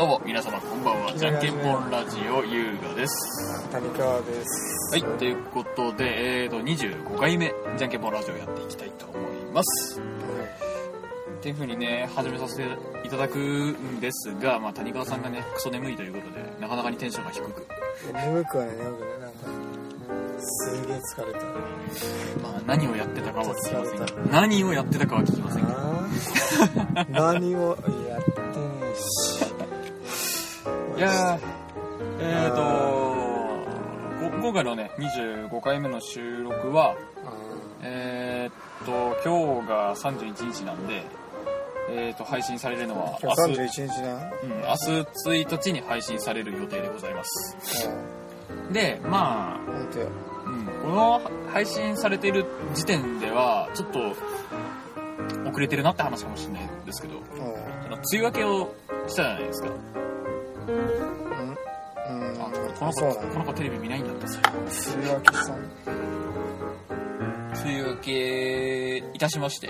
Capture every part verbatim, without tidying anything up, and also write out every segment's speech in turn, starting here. どうも皆様こんばんは、じゃんけんぽんラジオ優雅です。谷川です。はい、ということで、えーとにじゅうごかいめじゃんけんぽんラジオやっていきたいと思います、はい、っていう風にね始めさせていただくんですが、まあ、谷川さんがねクソ眠いということでなかなかにテンションが低く眠くはね、眠くね、なんかすげえ疲れた、まあ、何をやってたかは聞きませんが何をやってたかは聞きませんが何をやってねえしいやー、えーとー今回のねにじゅうごかいめの収録はえーと今日がさんじゅういちにちなんで、えーと配信されるのは明日、さんじゅういちにちな、うん、明日ついたちに配信される予定でございます、うん、でまあ、うん、この配信されている時点ではちょっと遅れてるなって話かもしれないんですけど、うん、梅雨明けをしたじゃないですか。うんうん、あこの子、ね、この子テレビ見ないんだったっす。梅雨明けさん。梅雨明けいたしまして、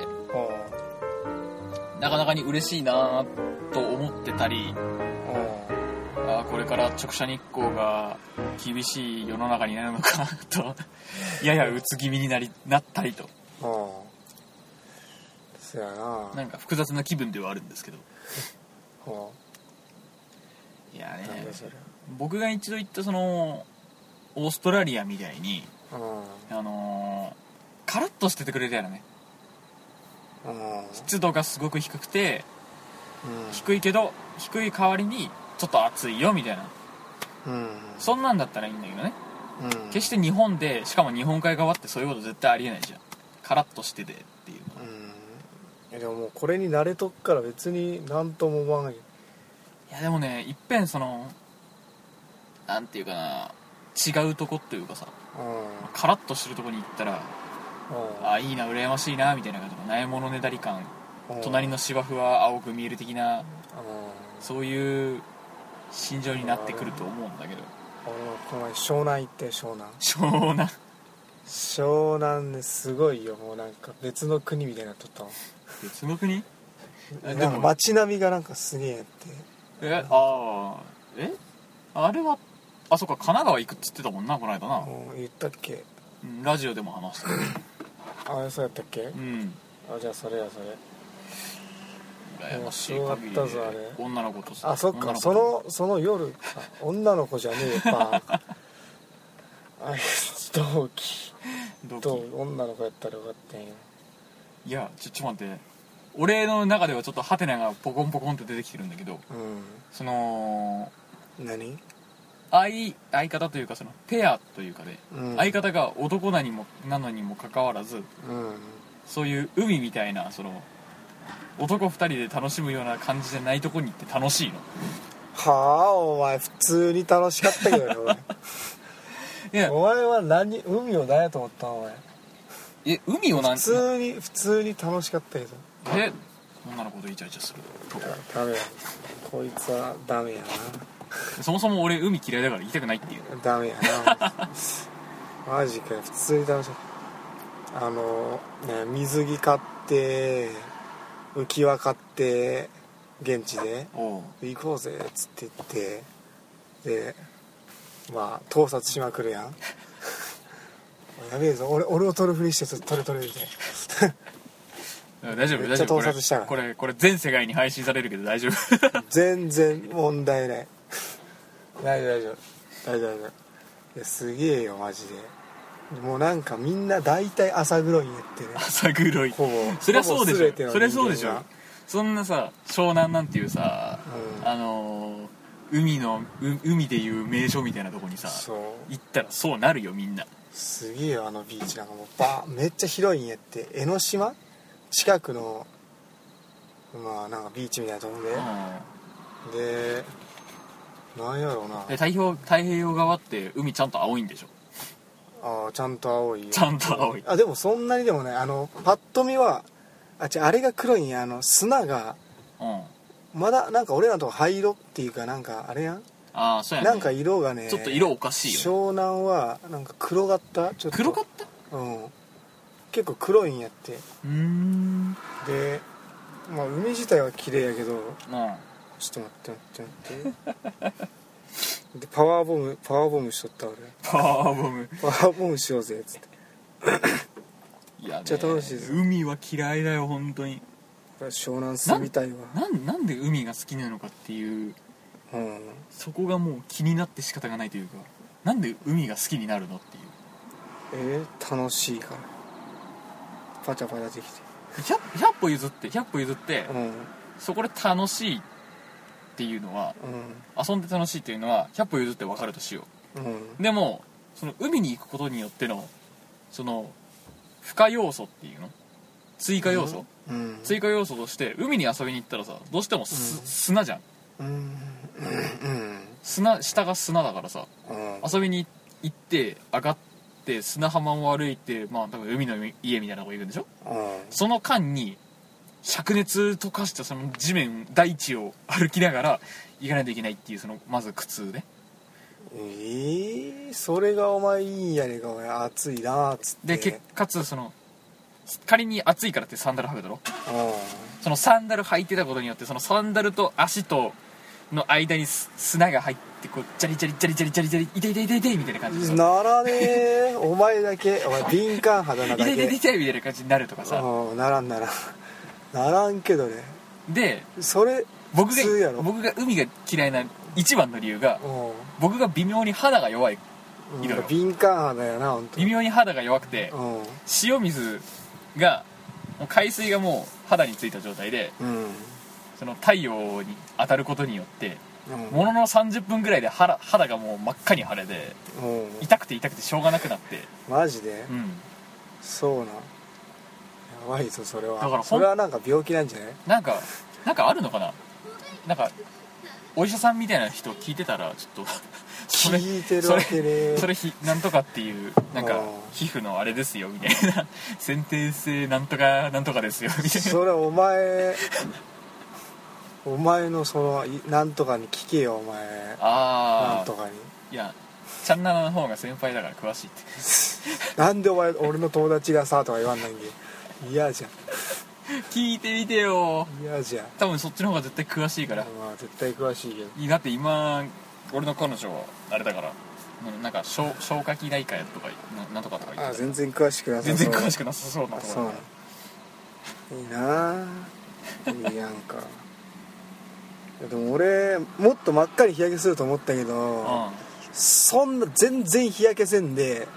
なかなかに嬉しいなと思ってたり、あこれから直射日光が厳しい世の中になるのかなとややうつ気味になりなったりと。そやな。なんか複雑な気分ではあるんですけど。はあいやね、僕が一度行ったそのオーストラリアみたいに、うん、あのー、カラッとしててくれたやろね、うん、湿度がすごく低くて、うん、低いけど低い代わりにちょっと暑いよみたいな、うん、そんなんだったらいいんだけどね、うん、決して日本でしかも日本海側ってそういうこと絶対ありえないじゃん、カラッとしててっていうの、うん、でももうこれに慣れとっから別になんとも思わない。いやでもね、いっぺんそのなんていうかな、違うとこっていうかさ、うん、カラッとしてるとこに行ったら、うん、あいいな羨ましいなみたいな感じのないものねだり感、うん、隣の芝生は青く見える的な、うん、そういう心情になってくると思うんだけど、俺は湘南行って湘南湘南湘南ねすごいよ、もうなんか別の国みたいになっとったの別の国なんか街並みがなんかすげえってえあえあれはあそっか神奈川行くっつってたもんなこの間な、うん、言ったっけラジオでも話したあれそうやったっけ、うん、あじゃあそれやそれ羨ましい限りで女の子とさあそっかそのその夜女の子じゃねえバーあいつ同期と女の子やったらよかったんや。いやちょっと待って俺の中ではちょっとハテナがポコンポコンって出てきてるんだけど、うん、その何相相方というかそのペアというかで、うん、相方が男なにもなのにもかかわらず、うん、そういう海みたいなその男二人で楽しむような感じじゃないとこに行って楽しいの。はあお前普通に楽しかったけどねお前。お前は何海を何やと思ったのお前。え海を何普通に普通に楽しかったけど。え女の子とイチャイチャするとかダメやこいつはダメやなそもそも俺海嫌いだから行きたくないっていうダメやなマジかよ普通に楽しいあの、ね、水着買って浮き輪買って現地で行こうぜっつって言ってでまあ盗撮しまくるやんやべえぞ 俺, 俺を撮るふりして撮れ撮れみたいな大丈夫大丈夫これこれこれ全世界に配信されるけど大丈夫全然問題ない大丈夫大丈夫大丈夫いやすげえよマジでもうなんかみんな大体朝黒いやってね朝黒いほぼそりゃそうでしょそりゃそうでしょそんなさ湘南なんていうさ、うん、あの海の海でいう名所みたいなとこにさ行ったらそうなるよみんなすげえよあのビーチなんかもうバーめっちゃ広いんやって江ノ島近くのまあなんかビーチみたいなとこで、うん、でなんやろうな太平洋太平洋側って海ちゃんと青いんでしょ。ああちゃんと青いちゃんと青いあでもそんなにでもねあのパッと見はあちあれが黒いんやあの砂が、うん、まだなんか俺らのとこ灰色っていうかなんかあれやんああそうやねなんか色がねちょっと色おかしいよ、ね、湘南はなんか黒かったちょっと黒かったうん結構黒いんやってうーんで、まあ、海自体は綺麗やけど、うん、ちょっと待って待って待ってでパワーボムパワーボムしとった俺パワーボムパワーボムしようぜっつっていやねじゃあ楽しいです海は嫌いだよ本当に湘南住みたいわな ん, なんで海が好きなのかっていう、うん、そこがもう気になって仕方がないというかなんで海が好きになるのっていうえー、楽しいからパチャパチャできて 100, 100歩譲ってひゃっぽ譲って、うん、そこで楽しいっていうのは、うん、遊んで楽しいっていうのはひゃっぽ譲って分かるとしよう、うん、でもその海に行くことによってのその付加要素っていうの追加要素、うんうん、追加要素として海に遊びに行ったらさどうしてもす、うん、砂じゃん、うんうん、砂下が砂だからさ、うん、遊びに行って上がって砂浜を歩いて、まあ、多分海の家みたいなとこ行くんでしょ、うん、その間に灼熱溶かしたその地面大地を歩きながら行かないといけないっていうそのまず苦痛ねえー、それがお前いいんやねんかお前暑いなっつってで結果つその仮に暑いからってサンダル履くだろ、うん、そのサンダル履いてたことによってそのサンダルと足との間に砂が入ってこうジャリジャリジャリジャリジャリジャリ痛い痛い痛い痛いみたいな感じでならねえお前だけお前敏感肌なだけ痛い痛い痛いみたいな感じになるとかさならんならんならんけどねでそれ僕が僕が海が嫌いな一番の理由が僕が微妙に肌が弱い敏感肌やな本当に微妙に肌が弱くて塩水が海水がもう肌についた状態で、うんその太陽に当たることによって、うん、もののさんじゅっぷんぐらいで 肌, 肌がもう真っ赤に腫れて、うん、痛くて痛くてしょうがなくなってマジで、うん、そうなんやばいぞそれはだからそれはなんか病気なんじゃないなんかなんかあるのかななんかお医者さんみたいな人聞いてたらちょっとそれ聞いてるわけねそれひなんとかっていうなんか皮膚のあれですよみたいな先天性なんとかなんとかですよみたいなそれお前お前のそのなんとかに聞けよお前あなんとかにいやちゃんななの方が先輩だから詳しいってなんでお前俺の友達がさとか言わんないんで嫌じゃん聞いてみてよ嫌じゃん多分そっちの方が絶対詳しいからまあ絶対詳しいけどだって今俺の彼女はあれだからなんか消化器内科やとかなんとかとか言ってあ全然詳しくなさそう全然詳しくなさそうなところだからいいないいやんかでも俺もっと真っ赤に日焼けすると思ったけど、うん、そんな全然日焼けせんで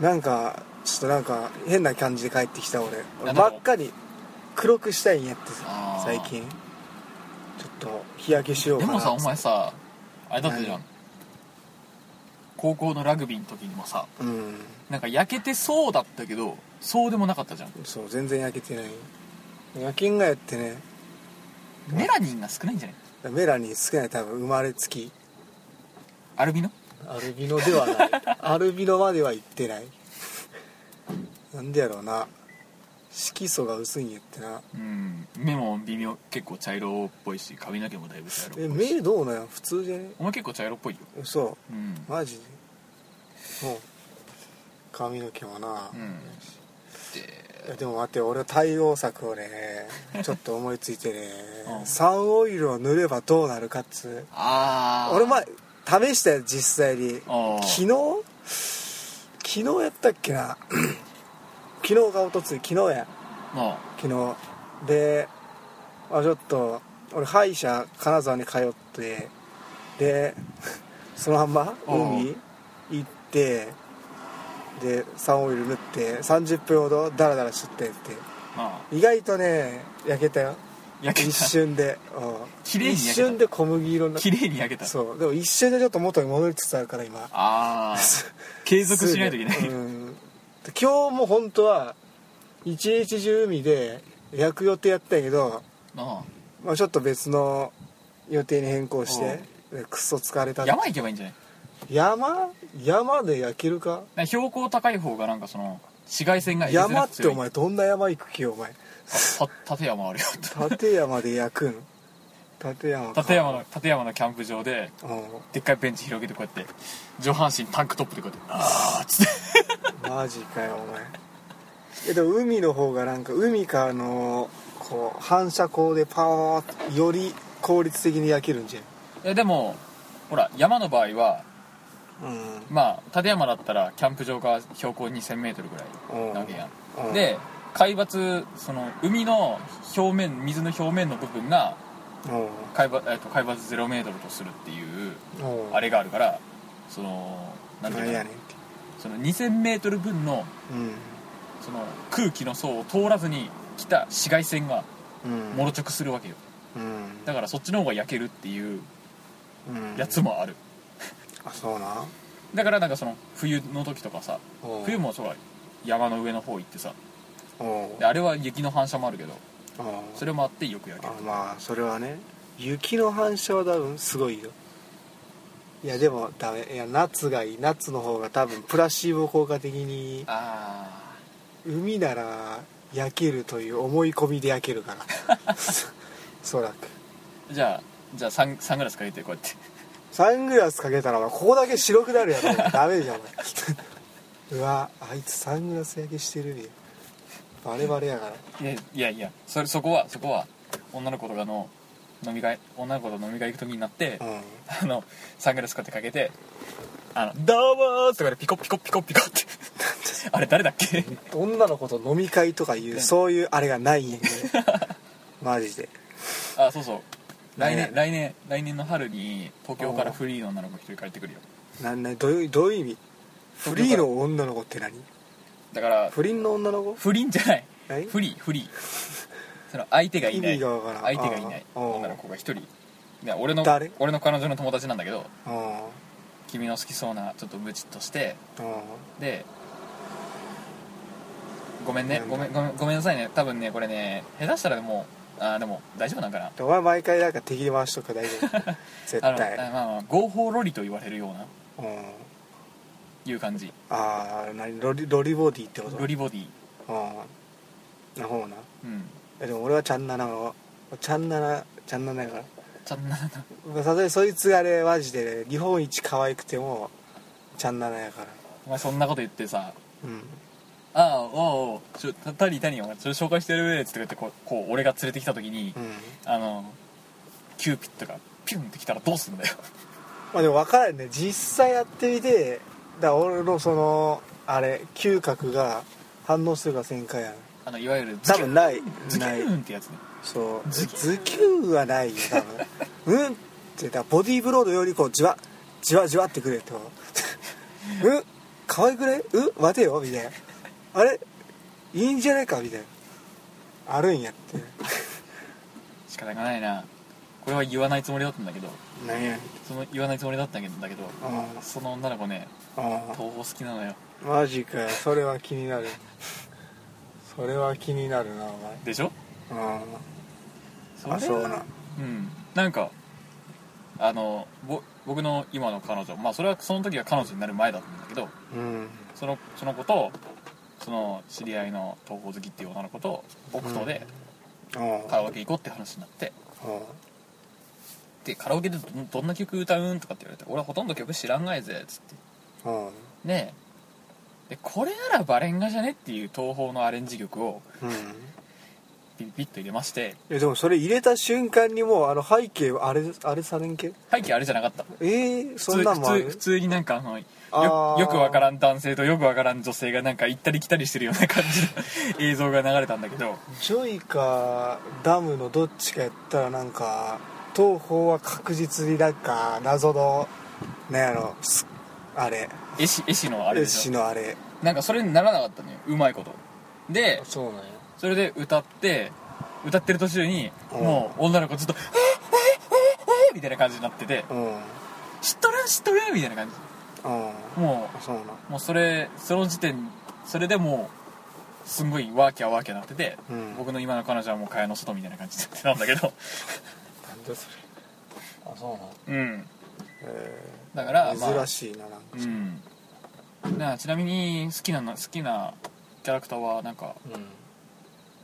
なんかちょっとなんか変な感じで帰ってきた俺真っ赤に黒くしたいんやってさ最近ちょっと日焼けしようかなでもさお前さあれだったじゃん高校のラグビーの時にもさ、うん、なんか焼けてそうだったけどそうでもなかったじゃんそう全然焼けてない夜勤がやってねメラニンが少ないんじゃないメラニン少ない多分生まれつきアルビノアルビノではないアルビノまでは行ってないなんでやろうな色素が薄いんやってなうん目も微妙結構茶色っぽいし髪の毛もだいぶ茶色っぽいしえ目どうなんや普通じゃねお前結構茶色っぽいよそう、うん、マジでもう髪の毛もな、うん、ででも待って俺対応策をねちょっと思いついてね、うん、サンオイルを塗ればどうなるかっつうあ俺前試したよ実際に昨日昨日やったっけな昨日がおとつい昨日や昨日であちょっと俺歯医者金沢に通ってでそのまんま海行ってでサンオイル塗ってさんじゅっぷんほどダラダラしとってってああ意外とね焼けたよ焼けた一瞬で綺麗に焼けた一瞬で小麦色になって綺麗に焼けたそうでも一瞬でちょっと元に戻りつつあるから今あ継続しないといけない、うん、今日も本当は一日中海で焼く予定やったんやけどああ、まあ、ちょっと別の予定に変更してクソ疲れた山行けばいいんじゃない山山で焼けるか標高高い方がなんかその紫外線がえげつなく強い山ってお前どんな山行く気よお前立山あるよ立山で焼くん立山か立山の立山のキャンプ場ででっかいベンチ広げてこうやって上半身タンクトップでこうやってあーっつってマジかよお前えでも海の方がなんか海からのこう反射光でパーッとより効率的に焼けるんじゃん。いやでもほら山の場合は、うん、まあ立山だったらキャンプ場が標高 にせんメートル ぐらいなわけやん、うん、で海抜その海の表面水の表面の部分が海抜、えっと、海抜ゼロメートルとするっていうあれがあるから、その何て言うかその にせんメートル 分の、うん、その空気の層を通らずに来た紫外線がもろ直するわけよ、うん、だからそっちの方が焼けるっていうやつもある、うん、あそうな。だからなんかその冬の時とかさ、冬もそう山の上の方行ってさ、であれは雪の反射もあるけど、それもあってよく焼ける。あまあそれはね、雪の反射は多分すごいよ。いやでもダメ。いや夏がいい。夏の方が多分プラシーボ効果的に、あ海なら焼けるという思い込みで焼けるからそらくじゃあじゃあサン、サングラスかけてこうやって、サングラスかけたらここだけ白くなるやろダメじゃんうわあいつサングラス焼けしてるよ、バレバレやから。いやいやいや、それそこはそこは女の子とかの飲み会、女の子と飲み会行く時になって、うん、あのサングラスこうやってかけて「あのどうも」とかでピコピコピコピコってあれ誰だっけ女の子と飲み会とかいうそういうあれがないんやけどマジで。あそうそう、来年来年来年の春に東京からフリーの女の子一人帰ってくるよ。なんなんどういうどういう意味？フリーの女の子って何？だから不倫の女の子？不倫じゃない。フリーフリー。その相手がいない。相手がいない女の子が一人。俺の俺の彼女の友達なんだけど。君の好きそうなちょっとムチっとして。で、ごめんねごめんごめんごめんなさいね。多分ねこれね下手したらもうあでも大丈夫なんかな。お前毎回なんか敵に回しとくから大丈夫。絶対。あのまあまあ合法ロリと言われるような。いう感じ。ああ、何ロリロリボディってこと？ロリボディ。ああ、なほうな。うん。でも俺はちゃんななの、ちゃんななちゃんななやから。ちゃんなな。さすがにそいつがねマジで、ね、日本一可愛くてもちゃんななやから。お前そんなこと言ってさ。うん。ああ、おお、ちょタニタニお前ちょ紹介してるやつとかってこうこう俺が連れてきた時に、うん、あのキューピッドがピュンってきたらどうすんだよ。まあでも分からないね。実際やってみて。だ俺のそのあれ嗅覚が反応するかせんかやん。あのいわゆる多分ないズキューンってやつね。そうズキューンはないよ多分うんってだボディーブロードよりこうじわじわじわってくれとうん可愛くねうん待てよみたいな、あれいいんじゃないかみたいなあるんやって仕方がないな。これは言わないつもりだったんだけど、何やその言わないつもりだったんだけど、あその女の子ね東宝好きなのよ。マジかよ、それは気になるそれは気になるなお前でしょ。ああそうな。うん、なんかあのぼ僕の今の彼女、まあそれはその時は彼女になる前だったんだけど、うん、そのその子とその知り合いの東宝好きっていう女の子と僕とで、うん、カラオケ行こうって話になって、うんでカラオケで ど, どんな曲歌うんとかって言われて、俺はほとんど曲知らんがいぜっつって、うん、ねえでこれならバレンガじゃねっていう東宝のアレンジ曲を、うん、ピピッと入れまして。えでもそれ入れた瞬間にもうあの背景あれあれされんけ背景あれじゃなかった。えー、そんなんもある。普通、普通になんかあの よ, あよくわからん男性とよくわからん女性がなんか行ったり来たりしてるような感じの映像が流れたんだけど、ジョイかダムのどっちかやったらなんか東宝は確実になんか謎のなんやろあれ絵師のあれでしょ、絵師のあれなんかそれにならなかったのようまいことで。そうなんや。それで歌って歌ってる途中にもう女の子ずっと「えええええみたいな感じになってて「知っとる知っとる」みたいな感じ。もうそうな。もうそれその時点それでもうすんごいワーキャーワーキャーなってて、うん、僕の今の彼女はもう蚊帳の外みたいな感じになってたんだけどそれあそうな。うん、えー、だから珍しいな、まあ、なんか、うん、だからちなみに好きな好きなキャラクターはなんか、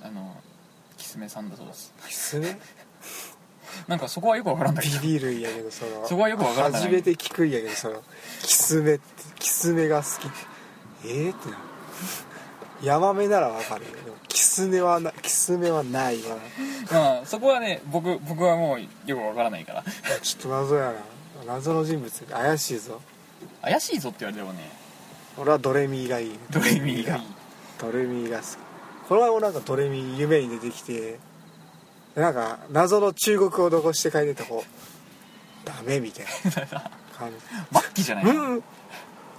うん、あのキスメさんだそうです。キスメなんかそこはよくわからんだけどビビるんやけどそのそこはよくわからんだけど初めて聞くんやけどそのキスメキスメが好きえーってなヤマメならわかるよ。でもキスメはなきすめはないわ、まあ、そこはね 僕, 僕はもうよくわからないからちょっと謎やな、謎の人物怪しいぞ怪しいぞって言われてもね、俺はドレミがいい、ね、ドレミがいいドレミが好き。これはもうなんかドレミ夢に出てきてなんか謎の中国を残して帰ってた方ダメみたいな感じ末期じゃない、うん、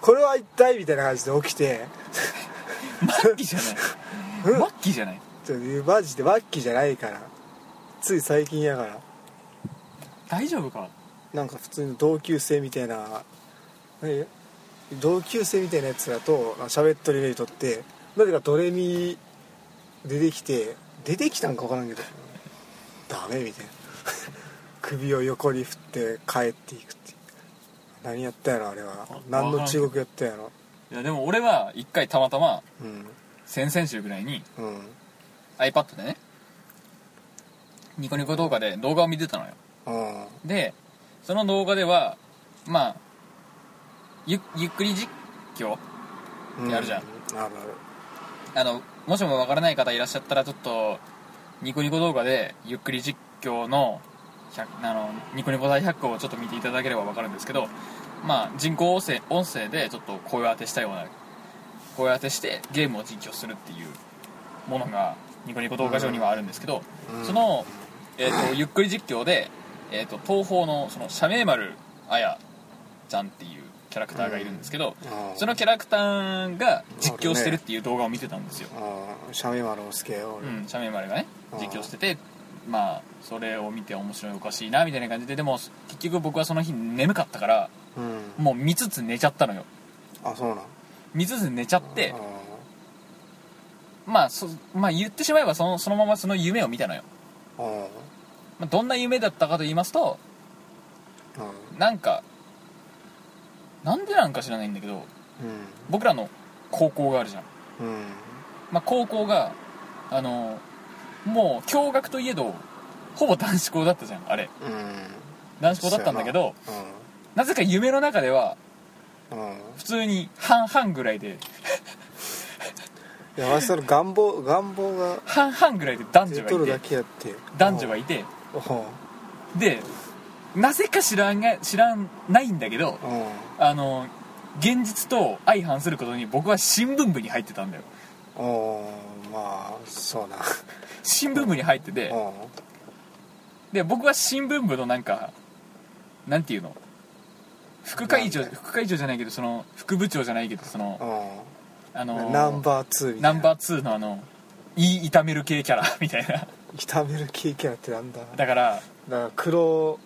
これは一体みたいな感じで起きて末期じゃない末期じゃないマジで末期じゃないから、つい最近やから大丈夫か、なんか普通の同級生みたいな同級生みたいなやつらと喋っとるようにとってなぜかドレミ出てきて、出てきたんか分からんけどダメみたいな首を横に振って帰っていくって、何やったんやろあれは、何の中国やったんやろ。いやでも俺は一回たまたま、うん、先々週ぐらいに、うん、iPad でねニコニコ動画で動画を見てたのよ、うん、でその動画ではまあ ゆ, ゆっくり実況ってあるじゃん、うん、あるあるあのもしもわからない方いらっしゃったらちょっとニコニコ動画でゆっくり実況のあのニコニコ大百科をちょっと見ていただければ分かるんですけど、まあ、人工音声、音声でちょっと声当てしたような声当てしてゲームを実況するっていうものがニコニコ動画上にはあるんですけど、うん、その、えーと、ゆっくり実況で、えーと、東宝のその社名丸あやちゃんっていうキャラクターがいるんですけど、うん、そのキャラクターが実況してるっていう動画を見てたんですよ、うん、社名丸をすけよ、うん、社名丸がね実況してて、まあそれを見て面白いおかしいなみたいな感じで、でも結局僕はその日眠かったから、うん、もう見つつ寝ちゃったのよ。あ、そうなん。見つつ寝ちゃって、まあそまあ言ってしまえばそのそのままその夢を見たのよ。あ、まあ、どんな夢だったかと言いますと、うん、なんかなんでなんか知らないんだけど、うん、僕らの高校があるじゃん。うん、まあ高校があの。もう共学といえどほぼ男子校だったじゃんあれ、うん、男子校だったんだけど、うん、なぜか夢の中では、うん、普通に半々ぐらいでいや私その願望願望が半々ぐらいで男女がい て, だけやって男女がいて、うん、でなぜか知らんが知らないんだけど、うん、あの現実と相反することに僕は新聞部に入ってたんだよ。おまあそうな新聞部に入ってて、うんうん、で僕は新聞部のなんかなんていうの副会長副会長じゃないけどその副部長じゃないけどその、うん、あのナンバーツーみたいなナンバーツーのあのいい炒める系キャラみたいな炒める系キャラってなんだだからだから黒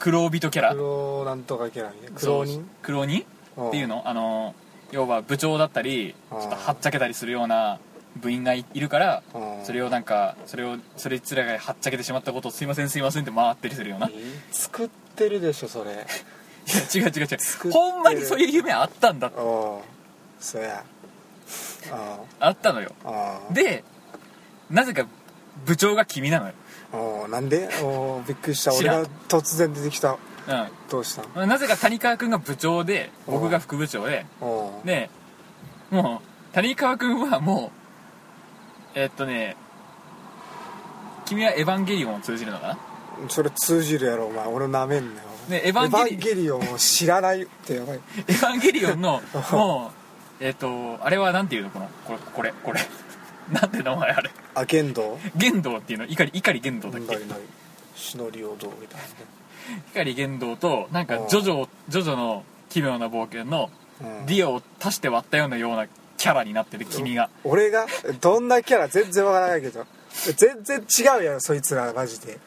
黒人キャラ黒なんとかキャラみたいな黒人黒人、うん、っていうのあの要は部長だったりちょっとはっちゃけたりするような部員が い, いるからそれをなんかそれをそれつらがはっちゃけてしまったことをすいませんすいませんって回ったりするような作ってるでしょそれいや違う違う違うほんまにそういう夢あったんだってそや あ, あったのよ。でなぜか部長が君なのよ。おなんでおびっくりした俺が突然出てきた、うん、どうしたなぜか谷川くんが部長で僕が副部長ででもう谷川くんはもうえー、っとね君はエヴァンゲリオンを通じるのかな。それ通じるやろお前俺なめんなよ、ね、エヴァンゲリ、エヴァンゲリオンを知らないってやばいエヴァンゲリオンのもうえー、っとあれはなんていうのこのこれこれこれなんて名前あれあ玄道玄道っていうの碇碇玄道だっけシノリオ道みたいな碇玄道となんかジョジョジョジョの奇妙な冒険のディオを足して割ったようなようなキャラになってる君が俺がどんなキャラ全然わからないけど全然違うやろそいつらマジで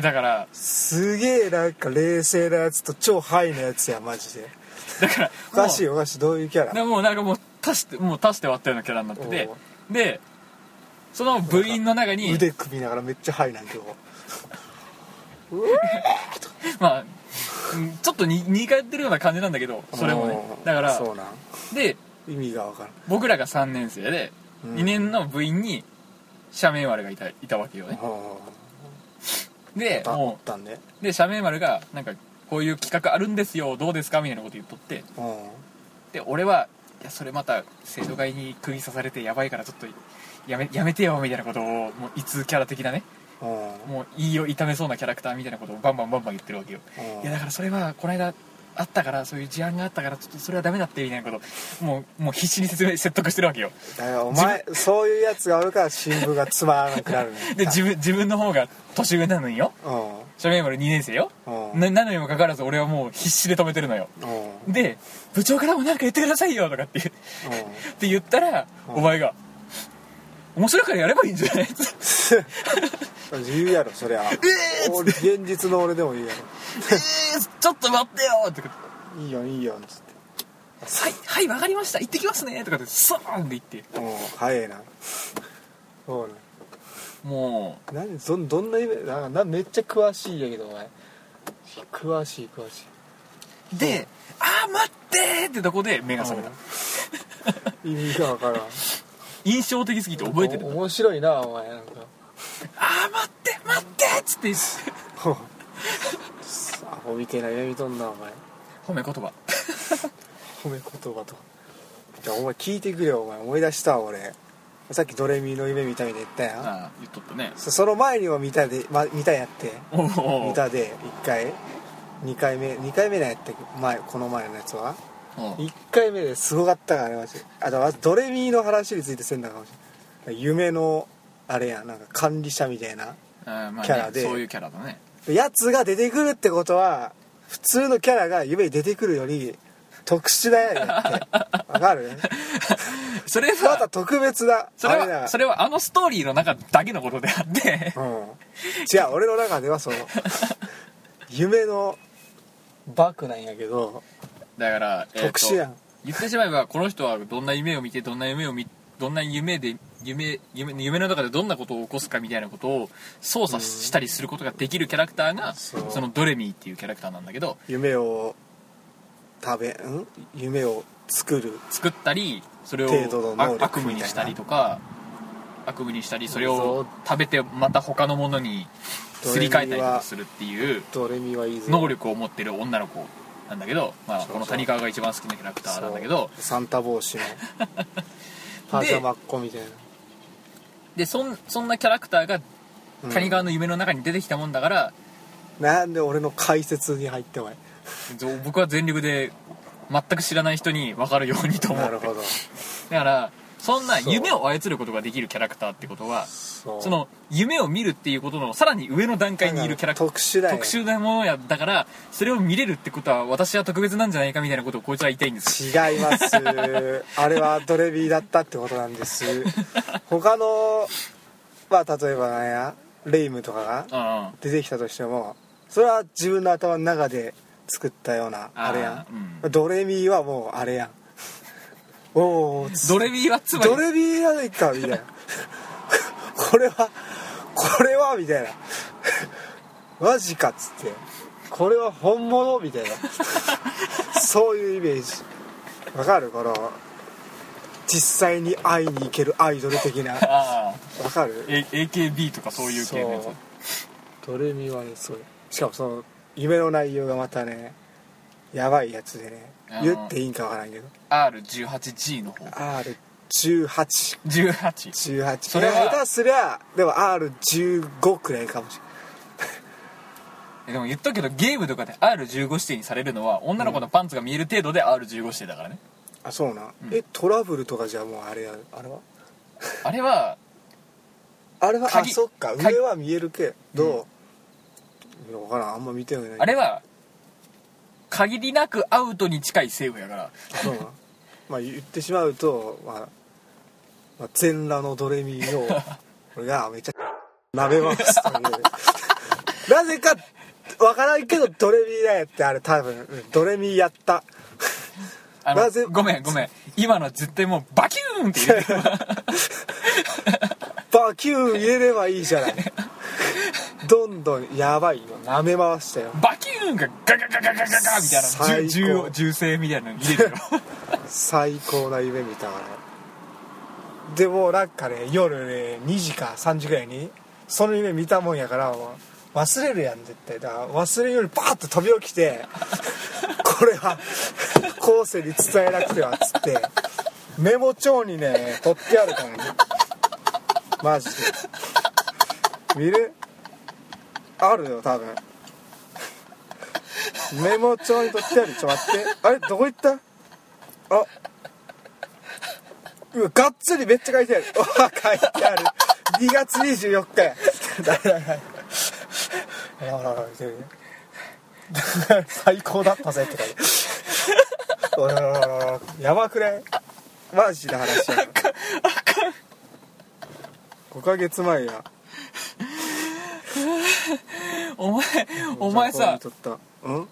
だからすげえなんか冷静なやつと超ハイなやつやマジでだからおかしいおかしいどういうキャラでもうなんかもう足してもう足して割ったようなキャラになっててでその部員の中に腕組みながらめっちゃハイなんけどうえまあちょっとに似通ってるような感じなんだけどそれもねだからそうなんで意味が分からん僕らがさんねん生でにねんの部員に社名丸がい た, いたわけよね、うん、でもう、ね、で社名丸がなんかこういう企画あるんですよどうですかみたいなこと言っとって、うん、で俺はいやそれまた生徒会に釘刺されてやばいからちょっとや め, やめてよみたいなことをもういつキャラ的なね、もういいよ痛めそうなキャラクターみたいなことをバンバンバンバン言ってるわけよ。いやだからそれはこの間あったから、そういう事案があったからちょっとそれはダメだってみたいなこともうもう必死に説明説得してるわけよ。だからお前そういうやつがおるから新聞がつまらなくなるで自分自分の方が年上なのによ、社名丸にねん生よ、な, なのにもかかわらず俺はもう必死で止めてるのよ。で部長からもなんか言ってくださいよとかって言って言ったら、お前が面白いからやればいいんじゃない言うやろそりゃ、えー、俺現実の俺でも言うやろえー、ちょっと待ってよっていいよいいよっつって、はいはい分かりました行ってきますねとかってソーンって言って、もう早いなそうね、もう何 ど, どんなイメージめっちゃ詳しいやけどお前詳しい詳しいで、あー待ってってとこで目が覚めた意味が分からん印象的すぎて覚えてる。面白いなお前なんか。あー待って待ってっつって。アホみてえな夢見とんなお前。褒め言葉。褒め言葉とか。じゃあお前聞いてくれよお前、思い出した俺。さっきドレミの夢見たみたいに言ったやん。ああ言っとったね。その前にも見たで、ま、見たやって。おお見たでいっかいにかいめにかいめのやって前この前のやつは。いっかいめですごかったからねマジ。あとドレミの話についてせんだかもしれない。夢のあれやん、なんか管理者みたいなキャラで、あ、まあね、そういうキャラだね。やつが出てくるってことは普通のキャラが夢に出てくるより特殊だよねってわかるそれはまた特別だ。それはあれだ、それはあのストーリーの中だけのことであって、うん、違う俺の中ではその夢のバックなんやけど、だから、えー、特殊やん。言ってしまえばこの人はどんな夢を見てどんな夢を見どんな夢で夢 夢, 夢の中でどんなことを起こすかみたいなことを操作したりすることができるキャラクターが、そのドレミーっていうキャラクターなんだけど、夢を食べん夢を作る作ったり、それを悪夢にしたりとか、悪夢にしたりそれを食べてまた他のものにすり替えたりとかするっていう能力を持ってる女の子なんだけど、まあ、この谷川が一番好きなキャラクターなんだけど、サンタ帽子のパジャマっ子みたいなで、そん、そんなキャラクターが谷川の夢の中に出てきたもんだから、うん、なんで俺の解説に入ってお前僕は全力で全く知らない人に分かるようにと思って、なるほど。だからそんな夢を操ることができるキャラクターってことは そ, その夢を見るっていうことのさらに上の段階にいるキャラクター、特殊だよ、特殊なものやだから、それを見れるってことは私は特別なんじゃないかみたいなことをこいつは言いたいんです。違いますあれはドレビーだったってことなんです他のまあ例えばなんやレイムとかが出てきたとしても、それは自分の頭の中で作ったようなあれやん、うん、ドレミーはもうあれやん、おドレミーはつまりドレミーやいかみたいなこれはこれはみたいなマジかっつって、これは本物みたいなそういうイメージわかる、この実際に会いに行けるアイドル的なわかる、A、エーケービー とかそういう系のやつ。ドレミーはねそう、しかもその夢の内容がまたねやばいやつでね、言っていいんかわからんけど アールじゅうはちジー の方 アールじゅうはち じゅうはち じゅうはち、 それは下手すりゃでも アールじゅうご くらいかもしれないでも言っとくけどゲームとかで アールじゅうご 指定にされるのは女の子のパンツが見える程度で アールじゅうご 指定だからね、うん、あそうな、うん、えトラブルとかじゃもうあれやあれはあれはあれはあそっか上は見えるけど、うん、分からんあんま見てないあれは限りなくアウトに近いセーフやからそうなまあ言ってしまうと、まあ、全裸のドレミを俺がめちゃ舐めましたんでなぜかわからんけどドレミだよってあれ多分ドレミやったあのなぜごめんごめん今の絶対もうバキューンって入れればバキューン入れればいいじゃないどんどんやばいよ舐め回したよバキューンがガガガガガガガみたいな銃銃声みたいなの入れるよ最高な夢見たわね。でもなんかね夜ねにじかさんじぐらいにその夢見たもんやから忘れるやん絶対だから忘れるよりパーッと飛び起きてこれは後世に伝えなくてはっつってメモ帳にね取ってあるからねマジで見るあるよ多分メモ帳に取ってある。ちょっと待って、あれどこ行った。あうわ、がっつりめっちゃ書いてある。あ書いてあるにがつにじゅうよっかやほらほらほら見てるね最高だったぜって書いてあるやばくない、マジな話やろ。ごかげつまえやお前お前さん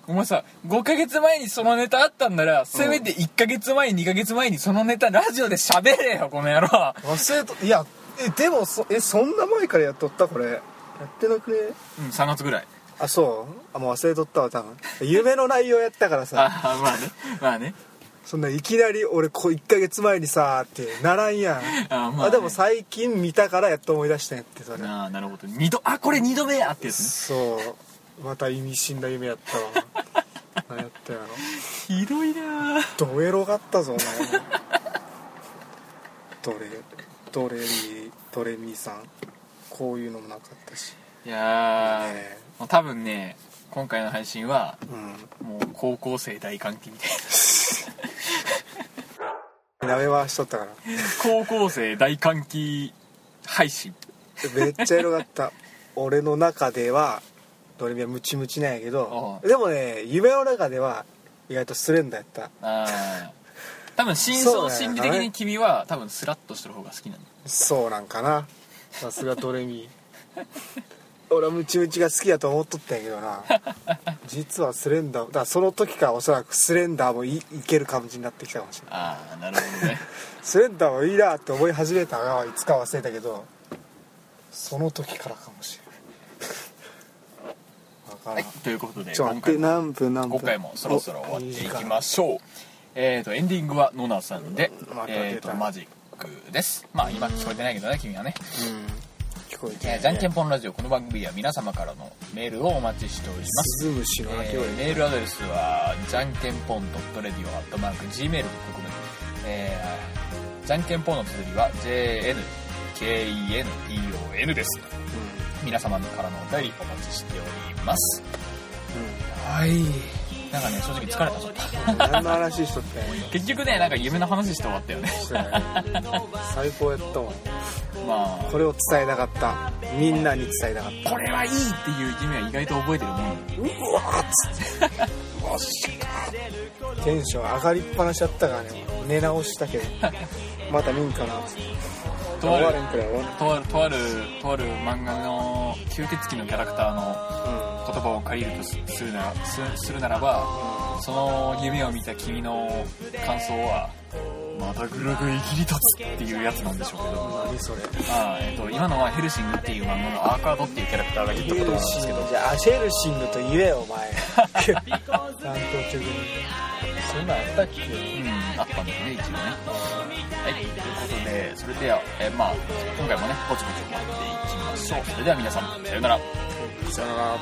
お前さごかげつまえにそのネタあったんなら、せめていっかげつまえにかげつまえにそのネタラジオで喋れよこの野郎。忘れといやえでも そ, えそんな前からやっとった。これやってなくね。うんさんがつぐらい。あそうあもう忘れとったわ多分夢の内容やったからさあまあねまあねそんないきなり俺こういっかげつまえにさってならんやんあ、まあね、あでも最近見たからやっと思い出したんやって。それああなるほどにどあこれにどめやってやつね。そうまた意味深な夢やったわ何やったやろひどいなドエロがあったぞお前ドレドレミドレミさんこういうのもなかったし。いやー、ね、もう多分ね今回の配信は、うん、もう高校生大歓喜みたいななめ回しとったから高校生大歓喜配信めっちゃエロかった俺の中ではドレミはムチムチなんやけど、でもね夢の中では意外とスレンダーやった。あ多分真相心理的に君は多分スラッとしてる方が好きなんだ。そうなんかなさすがドレミ俺はムチムチが好きだと思っとったんやけどな実はスレンダーだからその時からおそらくスレンダーも い, いける感じになってきたかもしれない。ああなるほどねスレンダーもいいなって思い始めたがいつか忘れたけどその時からかもしれない、はい、ということで今回 も, 何分何分今回もそろそろ終わっていきましょう。えーとエンディングはノナさんで、まえー、とマジックです。まあ今聞こえてないけどね君はね、うんねえー、じゃんけんぽんラジオ。この番組は皆様からのメールをお待ちしております。鈴虫の鳴き声、えー、メールアドレスはじゃんけんぽん レディオ アットマーク ジーメール ドット コム、 じゃんけんぽんの綴りは ジェイエヌケイエヌピーオーエヌ です、うん、皆様からのお便りお待ちしております、うん、はい。なんかね正直疲れたちょっと何の話しとって結局ねなんか夢の話して終わったよね最高やったわ、まあ、これを伝えなかったみんなに伝えなかったこれはいいっていう夢は意外と覚えてるもん。うわーっつってマジかテンション上がりっぱなしだったからね寝直したけどまた見んかなっつってとあるとあるとあるとある漫画の吸血鬼のキャラクターの、うん言葉を借りるとするなら、するならば、その夢を見た君の感想はまたグルグイキリ立つっていうやつなんでしょうけど。何それ。あ、えっと、今のはヘルシングっていう漫画のアーカードっていうキャラクターが言った言葉なんですけど。じゃあヘルシングと言えよお前。担当中にそんなんあったっけ。うんあったんですね一応ね。はいということでそれでは、えー、まあ今回もねぼちぼち終わっていきましょう。それでは皆さんさよなら。さよなら。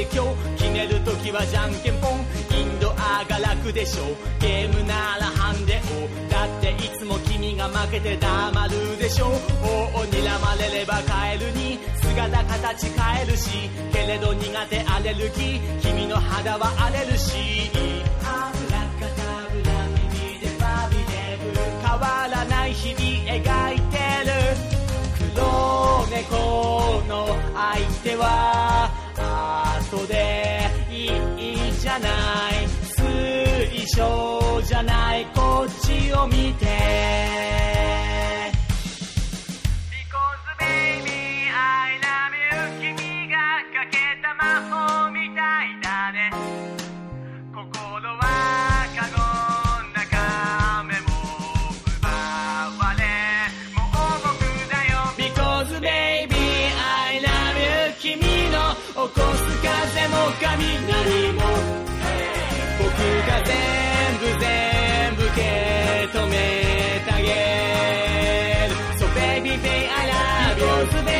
決めるときはじゃんけんぽんインドアが楽でしょゲームならハンデをだっていつも君が負けて黙るでしょ王を睨まれればカエルに姿形変えるしけれど苦手アレルギー君の肌は荒れるし油かたぶら耳でバビデブ変わらない日々描いてる黒猫の相手は後でいいじゃない水晶じゃないこっちを見て Because baby I love you 君がすべ